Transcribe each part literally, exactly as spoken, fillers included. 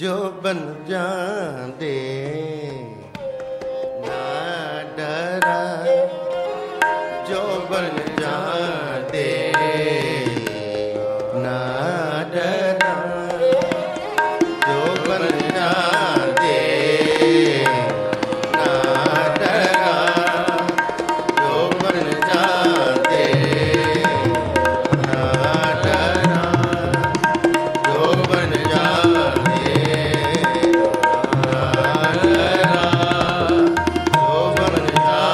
जो बन जांदे ना डरा जो बन जांदे ना डरा जो बन जांदे ना डरा जो बन जांदे ना डरा जो बन जांदे Bye.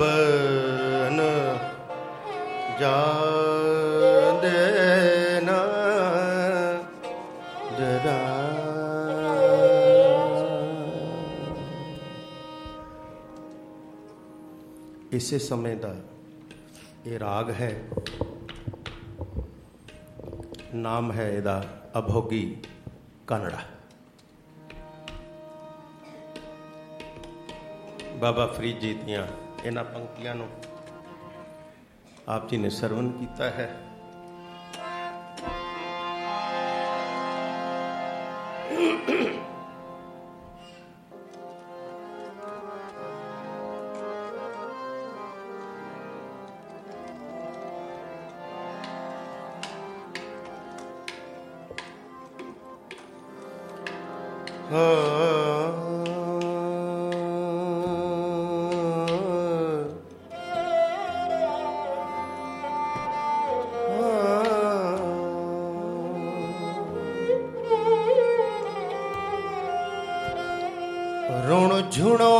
बन जा देना जरा इसे समय दा ये राग है नाम है इदा अभोगी कानड़ा। बाबा फरीद जी दियां इन्हां पंक्तियां नूं आप जी ने सरवण कीता है। रण झुणो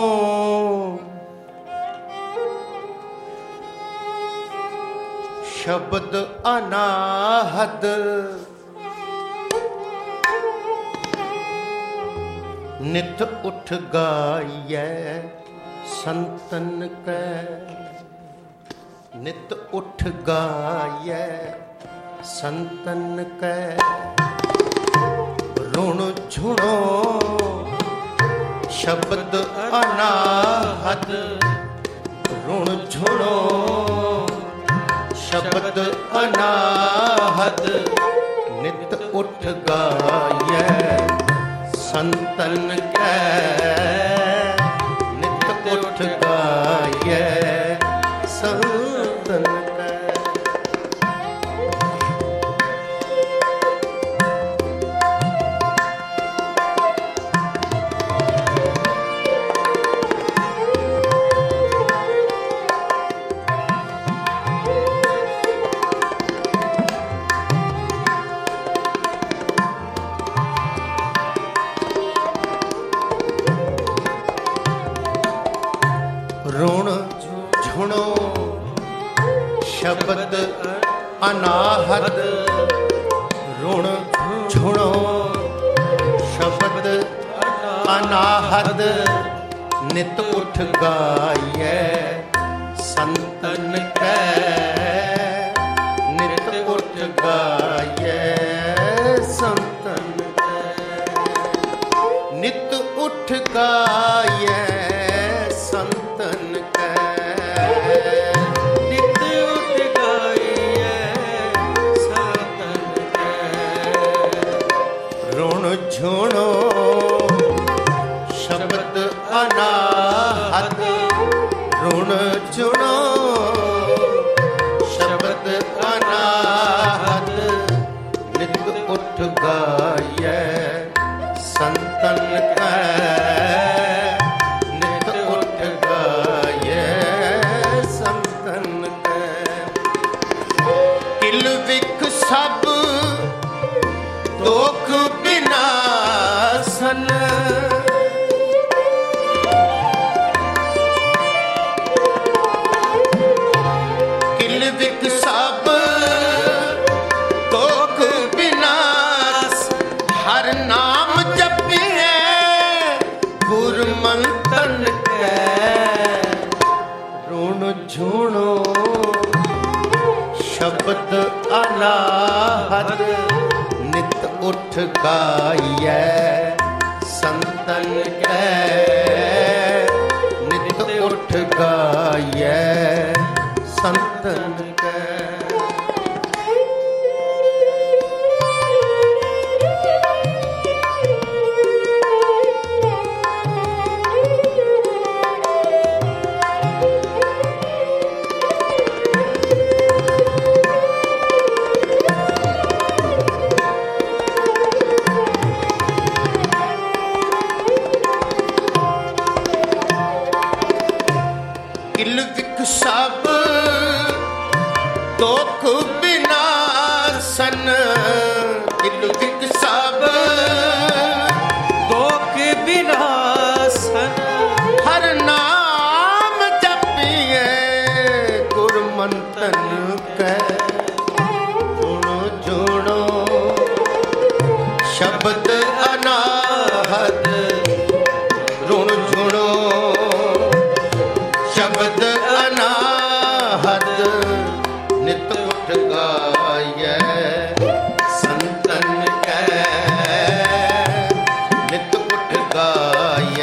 शब्द अनाहद नित उठ गाइए संतन कै नित उठ गाइए संतन कै रण झुणो शब्द अनाहत ऋण झुणो शब्द अनाहत नित उठ गाये संतन कै नित उठ गाये संतन कै शब्द अनाहत ऋण झुणो शब्द अनाहत नित उठ गाइए संतन कै नित उठ गाइए संतन कै नित उठ गाइए संतन कै झुणो शब्द अनाहत ऋण झुणो शब्द अनाहत नित उठ गाइए संतन कै नित उठ गाइए संतन कै किल विख सब दोख बिनासन किल विक सब दोख बिनास हर नाम जपे गुरमंतन कै ऋण झुणो शब्द अनाहत नित उठ गाइए संतन कै नित उठ गाइए संतन कै सब दुख बिनासन किल विक सब दुख बिनासन हर नाम जपिए मंथन कर सुन झूनो शब्द अनाहत रुण झूनो शब्द अनाहत नित उठ गाय संतन कै नित उठ गाय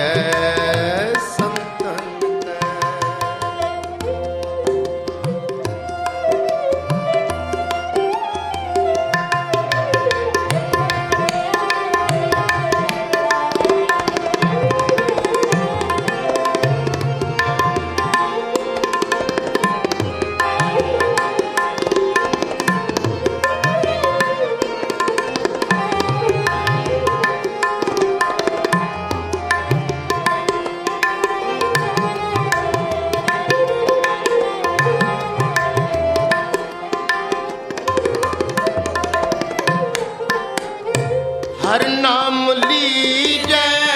हर नाम लीजै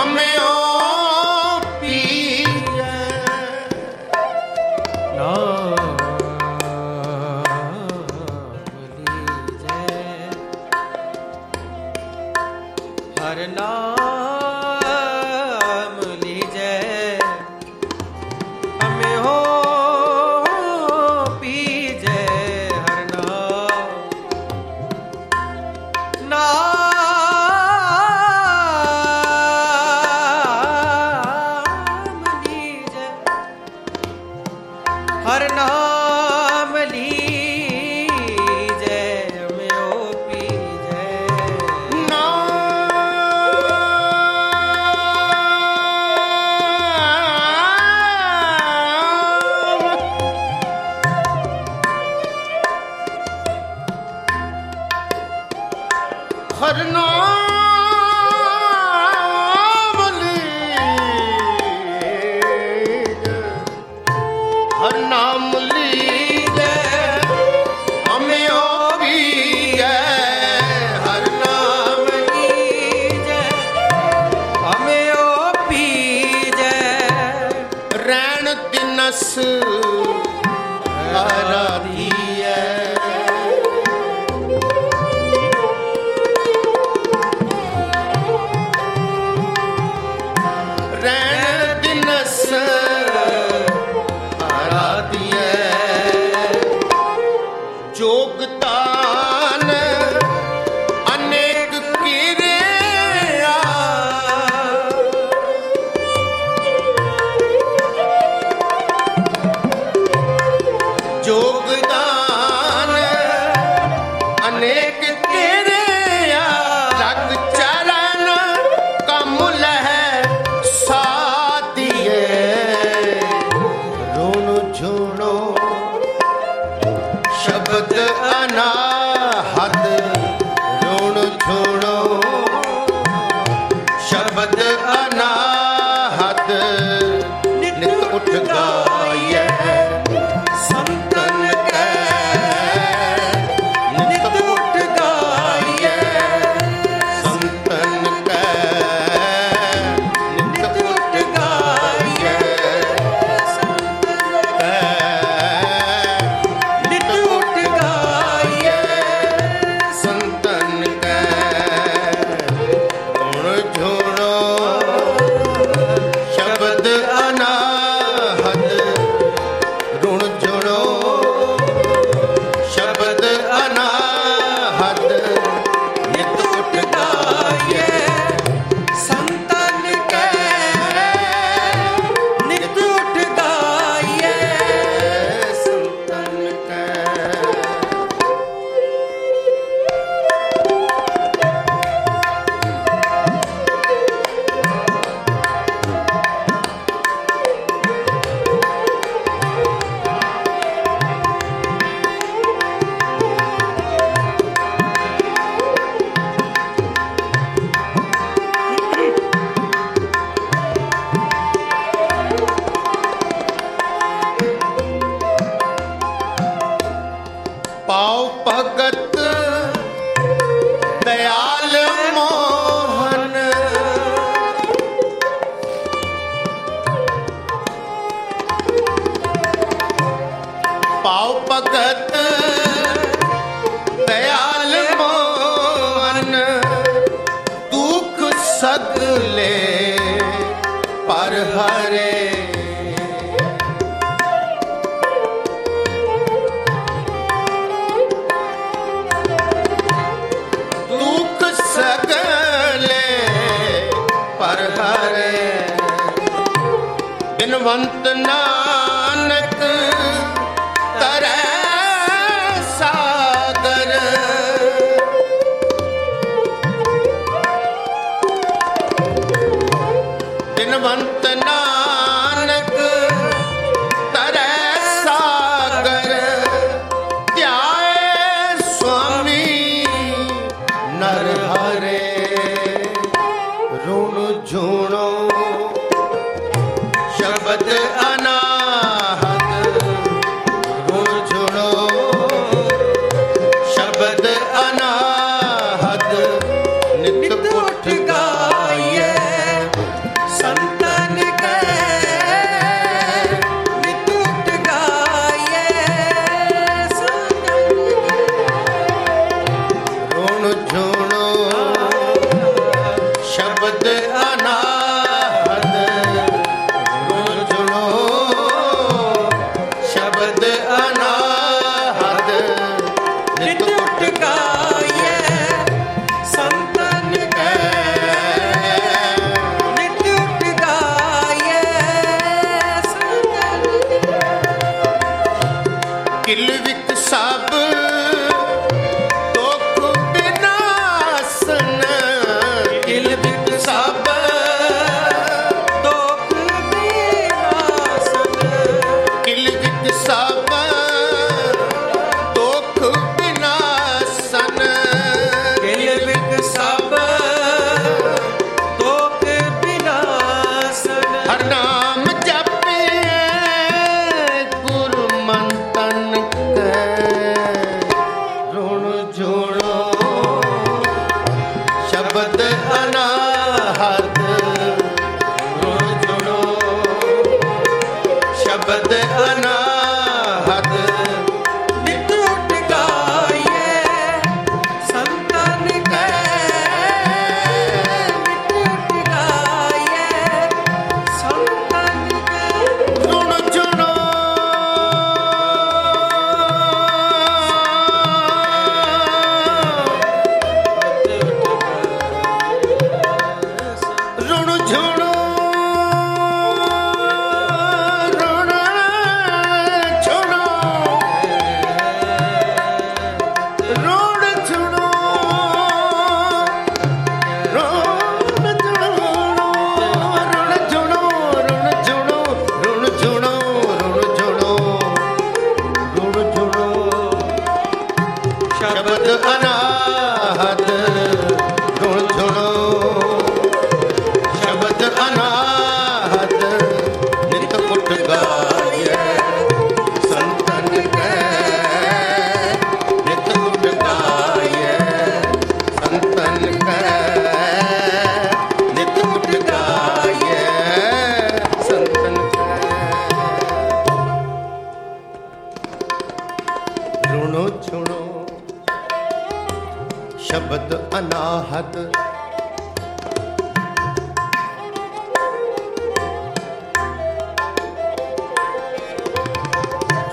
अम्यो पीजै नाम लीजै हर नाम लीजै अम्यो पीजै हर नाम नाम लीजै हर नाम लीजै म्यो पीजै नाम हर नाम लीजै हर नाम लीजै अम्यो पीजै हर नाम लीजै अम्यो पीजै रैण दिनस आराधियै शब्द अनाहत रुण झूनो शब्द अनाहत नित उठ गाय संतन कै नित उठ गाय संतन कै नित उठ गाय संतन कै नित उठ गाय संतन कै रुण झूनो शब्द अनाहत रुण झूनो शब्द अनाहत नित उठ गाय संतन कै नित उठ गाय संतन कै पाओ भगत दयाल मोहन पाओ भगत दयाल मोहन दुख सगले पर हरे। बिनवंत नानक तरै सागर बिनवंत नानक तरै सागर त्याए स्वामी नरहरे। रुन झूणो शबद अनाहत रुन झुनो शबद अनाहत नित उठ गाये संतन कहे नित उठ गाये संतन कहे। रुन झुनो शबद अनाहत शब्द अनाहत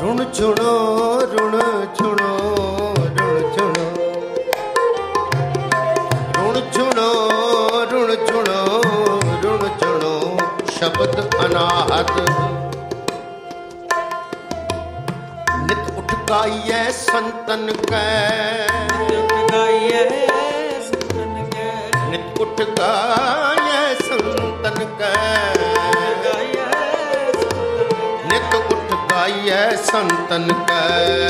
रुन झुनो रुन झुनो रुन झुनो रुन झुनो रुन झुनो रुन झुनो शब्द अनाहत नित उठ गाइए संतन कै नित उठ गाये संतन कै नित उठ गाये संतन कै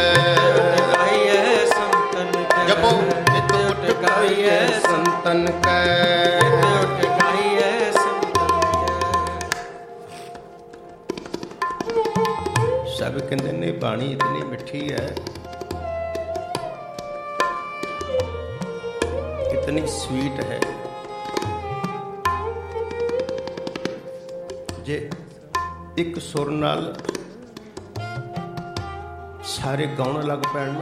जपो नित उठ गाये संतन कै। सब कहते ने बाणी इतनी मिठी है इतनी स्वीट है जे एक सुर नाल सारे गाने लग पैण।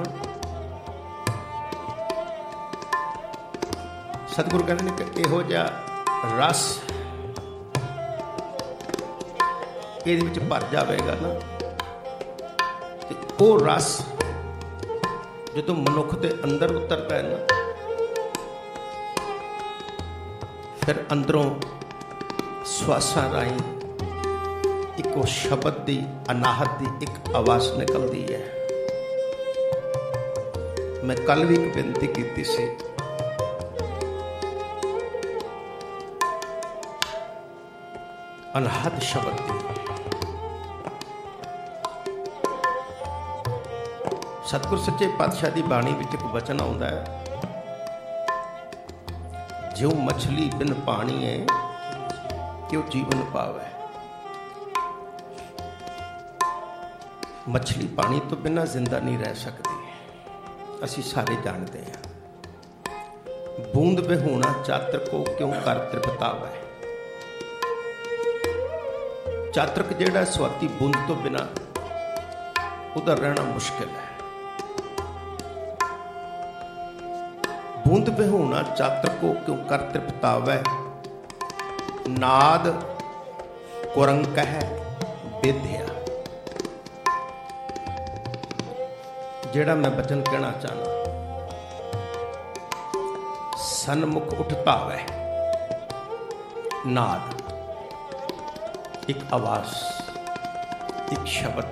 सतगुरु कहते हैं कि इहो जिहा रस ਇਹਦੇ ਵਿੱਚ ਭਰ ਜਾਵੇਗਾ ਨਾ ਤੇ ਉਹ ਰਸ ਜਦੋਂ ਮਨੁੱਖ ਦੇ ਅੰਦਰ ਉਤਰਦਾ ਹੈ ਨਾ ਫਿਰ ਅੰਦਰੋਂ ਸਵਾਸਾਂ ਰਾਹੀਂ ਇੱਕ ਉਹ ਸ਼ਬਦ ਦੀ ਅਨਾਹਤ ਦੀ ਇੱਕ ਆਵਾਜ਼ ਨਿਕਲਦੀ ਹੈ। ਮੈਂ ਕੱਲ ਵੀ ਇੱਕ ਬੇਨਤੀ ਕੀਤੀ ਸੀ ਅਨਾਹਤ ਸ਼ਬਦ ਦੀ। सतगुर सच्चे पातशाह की बाणी में एक वचन आता है, जो मछली बिन पानी है क्यों जीवन पावे। मछली पानी तो बिना जिंदा नहीं रह सकती, असी सारे जानते हैं। बूंद बिहूणा चातक को क्यों कर तृप्तावे। चातक जेड़ा स्वाती बूंद तो बिना उधर रहना मुश्किल है। बूंद बिहूणा चातक को क्यों कर तृप्तावै। नाद कुरंक है बेध्या। जेड़ा मैं बचन कहना चाहना, सन्मुख उठतावै नाद, एक आवाज, एक शब्द।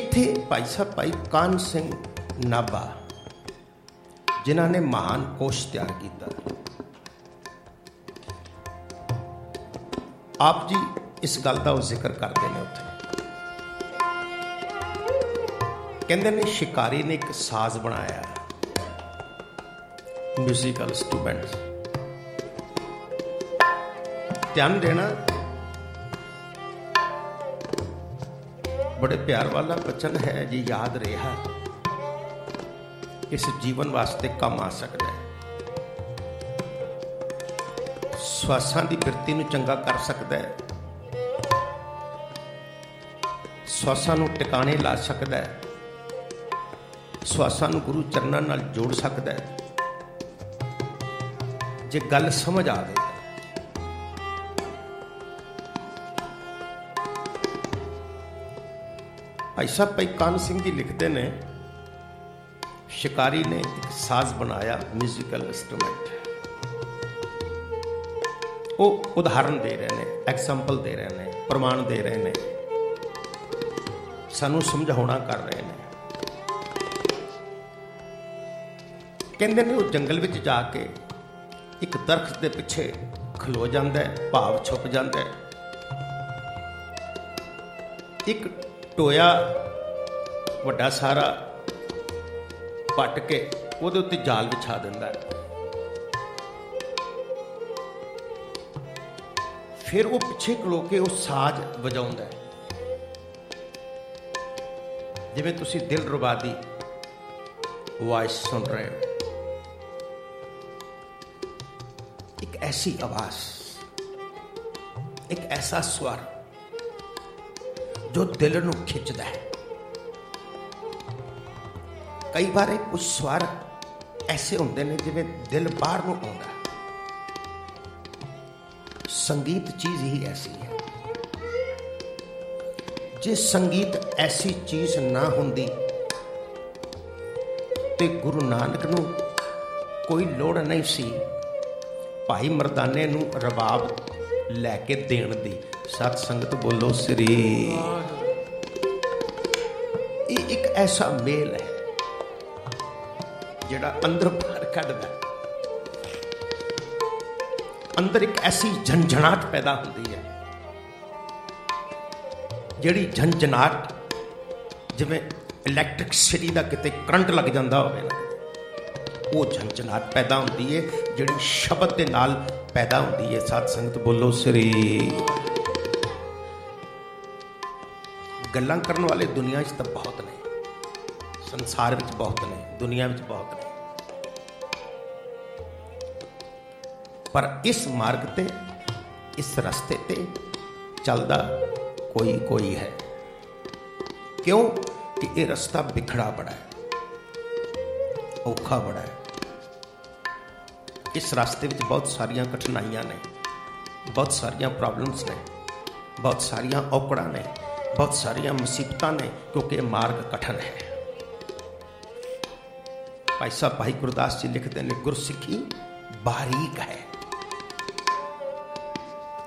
इत्थे भाई साहब भाई कान सिंह नाभा जिन्हां ने महान कोश तैयार किया, आप जी इस गल का जिक्र करते हैं। उत्थे कहंदे ने शिकारी ने एक साज बनाया, म्यूजिकल इंस्ट्रूमेंट। ध्यान देना, बड़े प्यार वाला वचन है जी, याद रहा, इस जीवन वास्ते काम आ सकता है। श्वासां की बिरती नूं चंगा कर सकता है, श्वासां नूं टिकाणे ला सकता है, श्वासां नूं गुरु चरणां नाल जोड़ सकता है। जे गल समझ आ गई, भाई साहब भाई कान सिंह जी लिखते ने, शिकारी ने एक साज बनाया, म्यूजिकल इंस्ट्रूमेंट। वो उदाहरण दे रहे हैं, एग्जाम्पल दे रहे हैं, प्रमाण दे रहे हैं, सानू समझाउणा कर रहे हैं। कहंदे ने वो जंगल विच जाके एक दरख्त दे पिछे खलो जांदा है, भाव छुप जांदा है। एक टोया वड्डा सारा पट के ਉਹਦੇ ਉੱਤੇ जाल बिछा ਦਿੰਦਾ ਹੈ। फिर वो ਪਿੱਛੇ ਖਲੋ ਕੇ ਉਹ ਸਾਜ਼ ਵਜਾਉਂਦਾ ਹੈ, ਜਿਵੇਂ ਤੁਸੀਂ ਦਿਲ ਰੁਬਾ ਦੀ ਵਾਇਸ ਸੁਣ ਰਹੇ ਹੋ। ਇੱਕ ਐਸੀ ਆਵਾਜ਼, ਇੱਕ ਐਸਾ ਸਵਰ ਜੋ ਦਿਲ ਨੂੰ ਖਿੱਚਦਾ ਹੈ। कई बार कुछ स्वर ऐसे होंगे ने जिमें दिल बाहर को आता। संगीत चीज ही ऐसी है। जे संगीत ऐसी चीज ना होंदी ते गुरु नानक नू कोई लोड़ नहीं सी भाई मर्दाने नू रबाब लैके देण दी। सत संगत बोलो श्री। ये एक ऐसा मेल है ਜਿਹੜਾ ਅੰਦਰ ਬਾਹਰ ਕੱਢਦਾ। ਅੰਦਰ ਇੱਕ ਐਸੀ ਝੰਝਣਾਟ ਪੈਦਾ ਹੁੰਦੀ ਹੈ, ਜਿਹੜੀ ਝੰਝਣਾਟ ਜਿਵੇਂ ਇਲੈਕਟ੍ਰਿਕਸਿਟੀ ਦਾ ਕਿਤੇ ਕਰੰਟ ਲੱਗ ਜਾਂਦਾ ਹੋਵੇ ਨਾ, ਉਹ ਝੰਝਣਾਟ ਪੈਦਾ ਹੁੰਦੀ ਹੈ ਜਿਹੜੀ ਸ਼ਬਦ ਦੇ ਨਾਲ ਪੈਦਾ ਹੁੰਦੀ ਹੈ। ਸਾਧ ਸੰਗਤ ਬੋਲੋ ਸ੍ਰੀ। ਗੱਲਾਂ ਕਰਨ ਵਾਲੇ ਦੁਨੀਆ 'ਚ ਤਾਂ ਬਹੁਤ ਨੇ, ਸੰਸਾਰ ਵਿੱਚ ਬਹੁਤ ਨੇ, ਦੁਨੀਆ ਵਿੱਚ ਬਹੁਤ ਨੇ, पर इस मार्ग ते, इस रस्ते ते चलदा कोई कोई है। क्यों कि ये रास्ता बिखरा पड़ा है, औखा पड़ा है। इस रास्ते ਵਿੱਚ बहुत सारिया कठिनाइयां ने, बहुत सारिया प्रॉब्लम्स ने, बहुत सारिया औकड़ा ने, बहुत सारिया मुसीबतां ने, क्योंकि मार्ग कठिन है। भाई साहब भाई गुरदास जी लिखते हैं गुरसिक्खी बारीक है।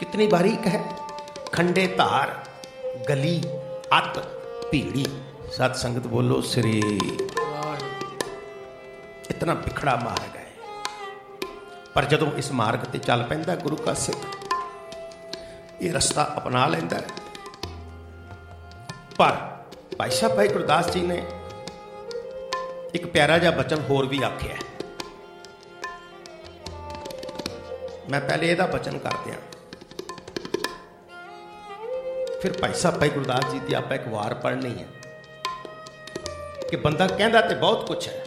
कितनी बारीक है? खंडे धार गली अत भीड़ी। साथ संगत बोलो श्री। इतना बिखड़ा मार्ग है, पर जदों इस मार्ग ते चल पैंदा गुरु का सिख, ये रस्ता अपना लेंदा है। पर भाई साहब भाई गुरदास जी ने एक प्यारा जा बचन होर भी आख्या। मैं पहले यदा बचन कर दिया, फिर भाई साहब भाई गुरदास जी की आप एक वार पढ़नी है कि बंदा कहंदा ते बहुत कुछ है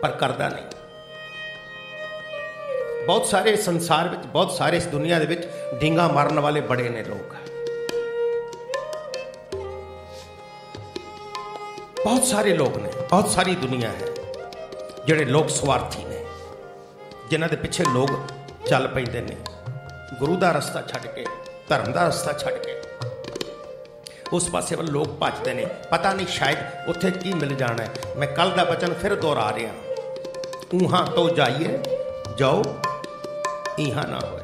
पर करदा नहीं। बहुत सारे संसार विच, बहुत सारे इस दुनिया दे विच डींगा मारन वाले बड़े ने लोग, बहुत सारे लोग ने, बहुत सारी दुनिया है जिहड़े लोग स्वार्थी ने, जिन्हां दे पिछे लोग चल पैंदे ने गुरु दा रस्ता छड्ड के, धर्म दा रस्ता छड्ड के उस पासे वल लोग भजदे ने। पता नहीं शायद उत्थे की मिल जाना है। मैं कल दा वचन फिर दोहरा रहा, ऊहां तो जाइए जाओ इहा ना होए।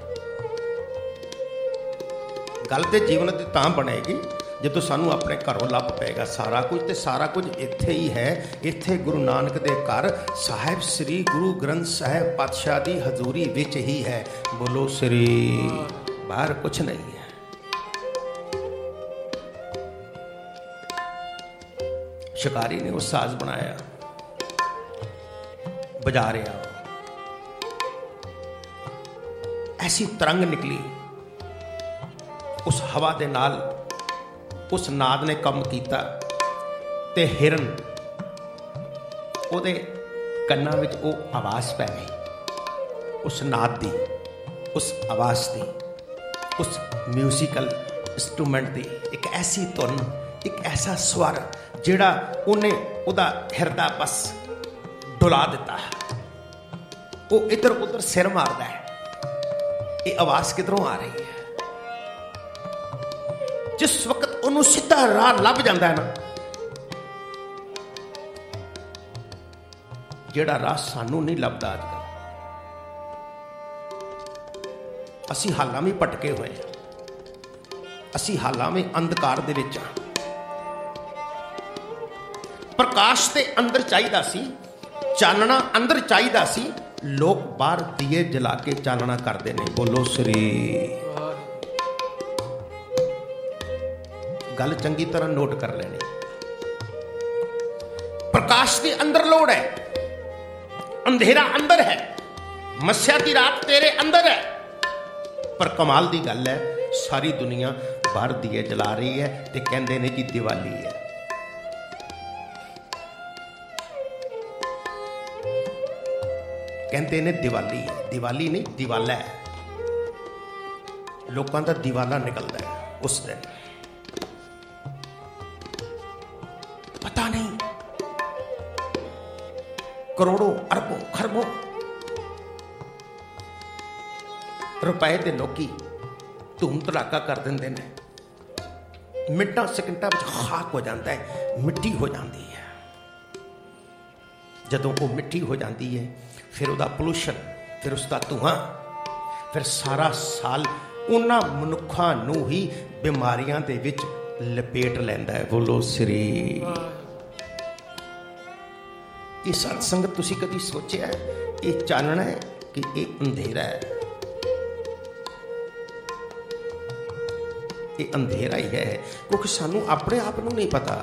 गल ते जीवन ते तां बनेगी जदों सानू अपने घरों लभ पेगा सारा कुछ, ते सारा कुछ इत्थे ही है, इत्थे गुरु नानक दे घर साहिब श्री गुरु ग्रंथ साहिब पातशाह दी हजूरी विच ही है। बोलो श्री। बाहर कुछ नहीं है। शिकारी ने उस साज बनाया बजा रहा, ऐसी तरंग निकली उस हवा दे नाल, उस नाद ने कम कीता ते हिरन ओदे कन्ना विच ओ आवाज़ पै गई, उस नाद दी, उस आवाज़ दी, उस म्यूजिकल इंस्ट्रूमेंट दी एक ऐसी धुन, एक ऐसा स्वर जिहड़ा उन्हें उदा हिरदा बस डुला दिता है। वो इधर उधर सिर मारदा है, ये आवाज किधरों आ रही है। जिस वक्त उन्होंने सीधा राह लभ जाता है ना, जेड़ा राह सानू नहीं लभदा अजकल। असी हालां भी भटके हुए हैं, असी हालां भी अंधकार दे विच। प्रकाश ते अंदर चाहिदा सी, चानना अंदर चाहिदा सी। लोग बाहर दिए जला के चालना करते हैं। बोलो श्री। गल चंगी तरह नोट कर लेनी। प्रकाश के अंदर लोड़ है, अंधेरा अंदर है, मस्या की रात तेरे अंदर है। पर कमाल की गल है, सारी दुनिया बाहर दिए जला रही है ते कहंदे ने कि दिवाली है। कहते ने दिवाली है, दिवाली नहीं दिवाला है। लोगों का दिवाला निकलता है उस दिन। पता नहीं करोड़ों अरबों खरबों रुपए के लोग धूम धड़ाका कर देंगे ने, मिनटा सेकंडा खाक हो जाता है, मिट्टी हो जाती है। जदों वो मिट्टी हो जाती है फिर उसका पोल्यूशन, फिर उसका धुआं, फिर सारा साल उन्हां मनुक्खां नूं ही बीमारियां दे विच लपेट लैंदा है। बोलो श्री। ये सत संगत तुसीं कदी सोचिया है ये चानना है कि ये अंधेरा है? ये अंधेरा ही है, क्योंकि सानू अपने आप नूं नहीं पता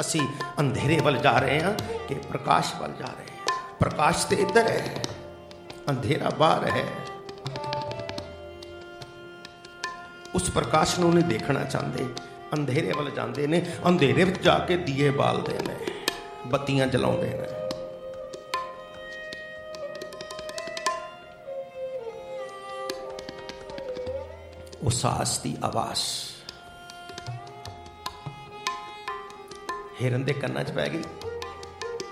असी अंधेरे वल जा रहे हैं कि प्रकाश वल जा रहे हैं। प्रकाश तो इधर है, अंधेरा बाहर है। उस प्रकाश को नहीं देखना चाहते, अंधेरे वाल जाते हैं। अंधेरे में जाके दिए बालते हैं, बत्तियां जलाते हैं। उस सास की आवाज, हिरन के कन्ना च पै गई।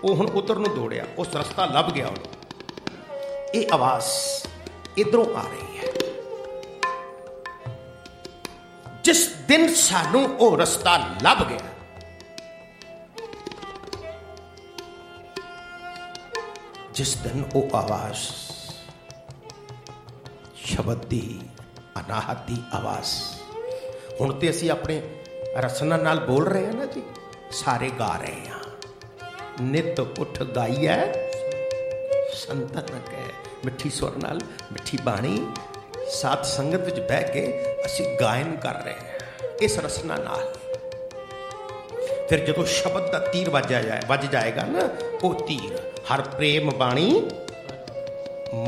वो हुण उधर नूं दौड़िया, उस रस्ता लभ गया। उन्होंने ये आवाज इधरों आ रही है। जिस दिन सानू वो रस्ता लभ गया, जिस दिन वो आवाज शब्द की अनाहत की आवाज, हुण ते असीं अपने रसना नाल बोल रहे हैं ना जी, सारे गा रहे हैं। नित उठ गाई है संतन के मिठी सुर नाल, मिठी बाणी साथ संगत विच बह के असीं गायन कर रहे हैं इस रसना नाल। फिर जदों शब्द का तीर वज जाए वज जाएगा ना, वो तीर हर प्रेम बाणी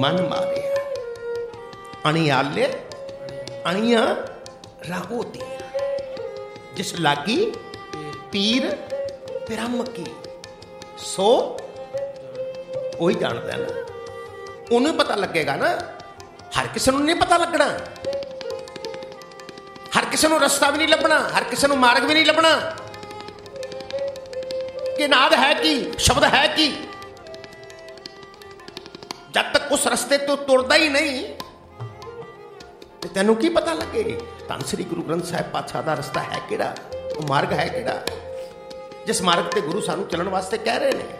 मन मारे अणियाले अणिया रागो दी। जिस लागी पीर पिरम की, सो कोई जानता है ना, उन्हें पता लगेगा ना। हर किसी को नहीं पता लगना, हर किसी को रास्ता भी नहीं लभना, हर किसी को मार्ग भी नहीं लभना कि नाद है कि शब्द है कि। जब तक उस रस्ते तो तुरदा ही नहीं, तेनों की पता लगे धन श्री गुरु ग्रंथ साहिब पातशाह का रस्ता है कि मार्ग है कि जिस मार्ग से गुरु सानू चलने वास्ते कह रहे हैं,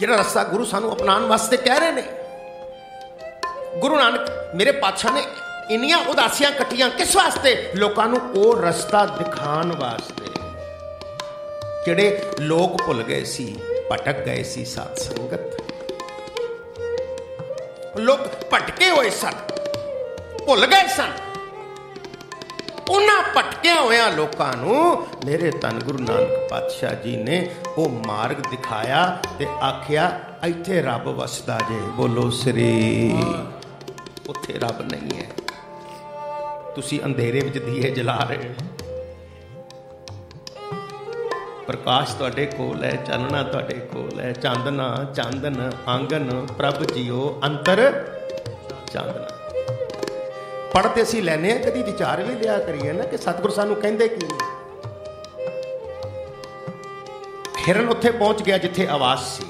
जिहड़ा रस्ता गुरु सानू अपनाने वास्ते कह रहे हैं। गुरु नानक मेरे पातशाह ने इनिया उदासियां कट्टियां किस वास्ते? लोगों नू वो रस्ता दिखाण वास्ते। जिहड़े लोग भुल गए सी, भटक गए सी साथ संगत, लोग भटके हुए सन, भुल गए सन। उन्हां भटकिया होया लोकां नूं मेरे धन गुरु नानक पातशाह जी ने वो मार्ग दिखाया ते आखिया इत्थे रब वसदा जे। बोलो श्री, उत्थे रब नहीं है। तुसी अंधेरे विच दीए जला रहे, प्रकाश तुहाडे कोल है, चानणा तुहाडे कोल है। चांदना चांदन आंगन प्रभ जीओ अंतर चांदना। पढ़ते असीं लैंदे आ, कभी विचार भी लिया करिए ना कि सतगुरु सानूं कहंदे की। हिरन उत्थे पहुंच गया जिथे आवाज सी।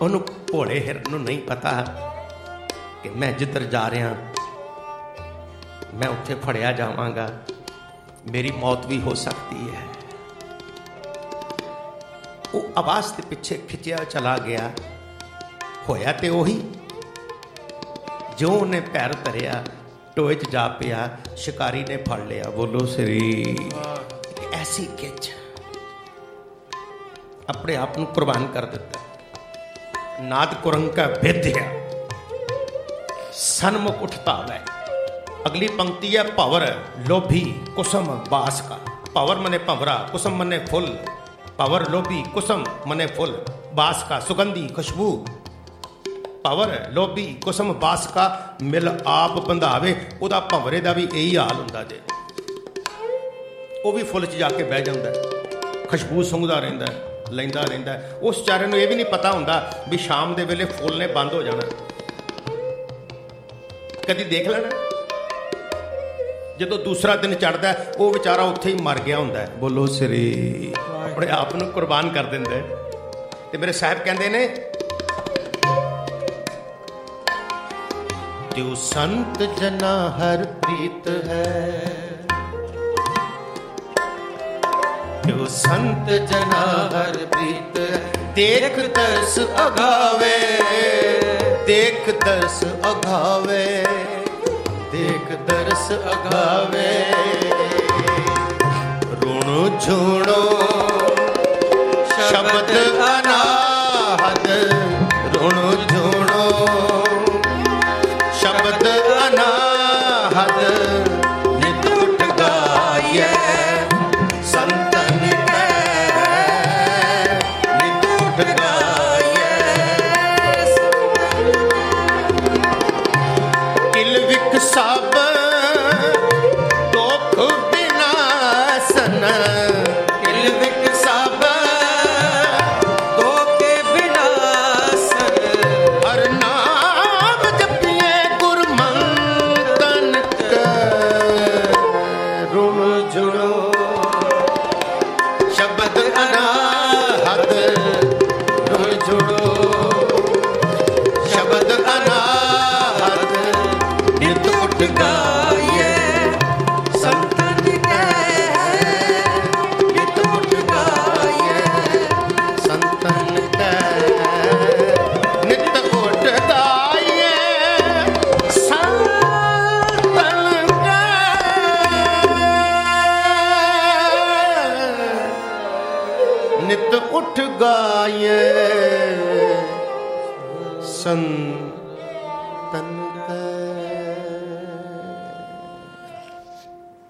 उहनूं भोले हिरन नूं नहीं पता कि मैं जिधर जा रहा मैं उत्थे फड़िया जावांगा, मेरी मौत भी हो सकती है। वो आवाज के पिछे खिंचिया चला गया। होया ते ओही, जो उन्हें पैर धरिया टोए च जा पिया, शिकारी ने फड़ लिया। बोलो श्री, ऐसी खिच अपने आप नूं कुर्बान कर दिता। नाद कुरंका विद्या सन्मुख उठता है। अगली पंक्ति है भंवर लोभी कुसुम बास का। भंवर मने भंवरा, कुसुम मने फुल। भंवर लोभी कुसुम मने फुल, बास का सुगंधी खुशबू। भंवर लोभी कुसुम बास का मिल आप बंधावे। उहदा भंवरे का भी यही हाल हुंदा जे। वो भी फुल च जाके बह जांदा है, खुशबू सूंघदा रहिंदा है, लैंदा रहिंदा है। उस चारे नूं यह भी नहीं पता हुंदा भी शाम दे वेले फुल ने बंद हो जाना। कदी देख लेना जदों दूसरा दिन चढ़दा है वो बेचारा उत्थे ही मर गया हुंदा है। बोलो श्री, अपने आप नूं कुर्बान कर दिंदा है। ते मेरे साहिब कहंदे ने, जो संत जना हर प्रीत है, जो संत जना हर प्रीत है। देख दर्श अघावे, देख दर्श अघावे, देख दर्श अघावे। रुण झूणो शब्द अनाहत, रुण झूणो शब्द अनाहत। नित उठ गाइए संतन के, नित उठ गाइए संतन। किल विक सब दुख विनाशन, किल विक सब दुख विनाशन। हर जुड़ो नित उठ गाये सन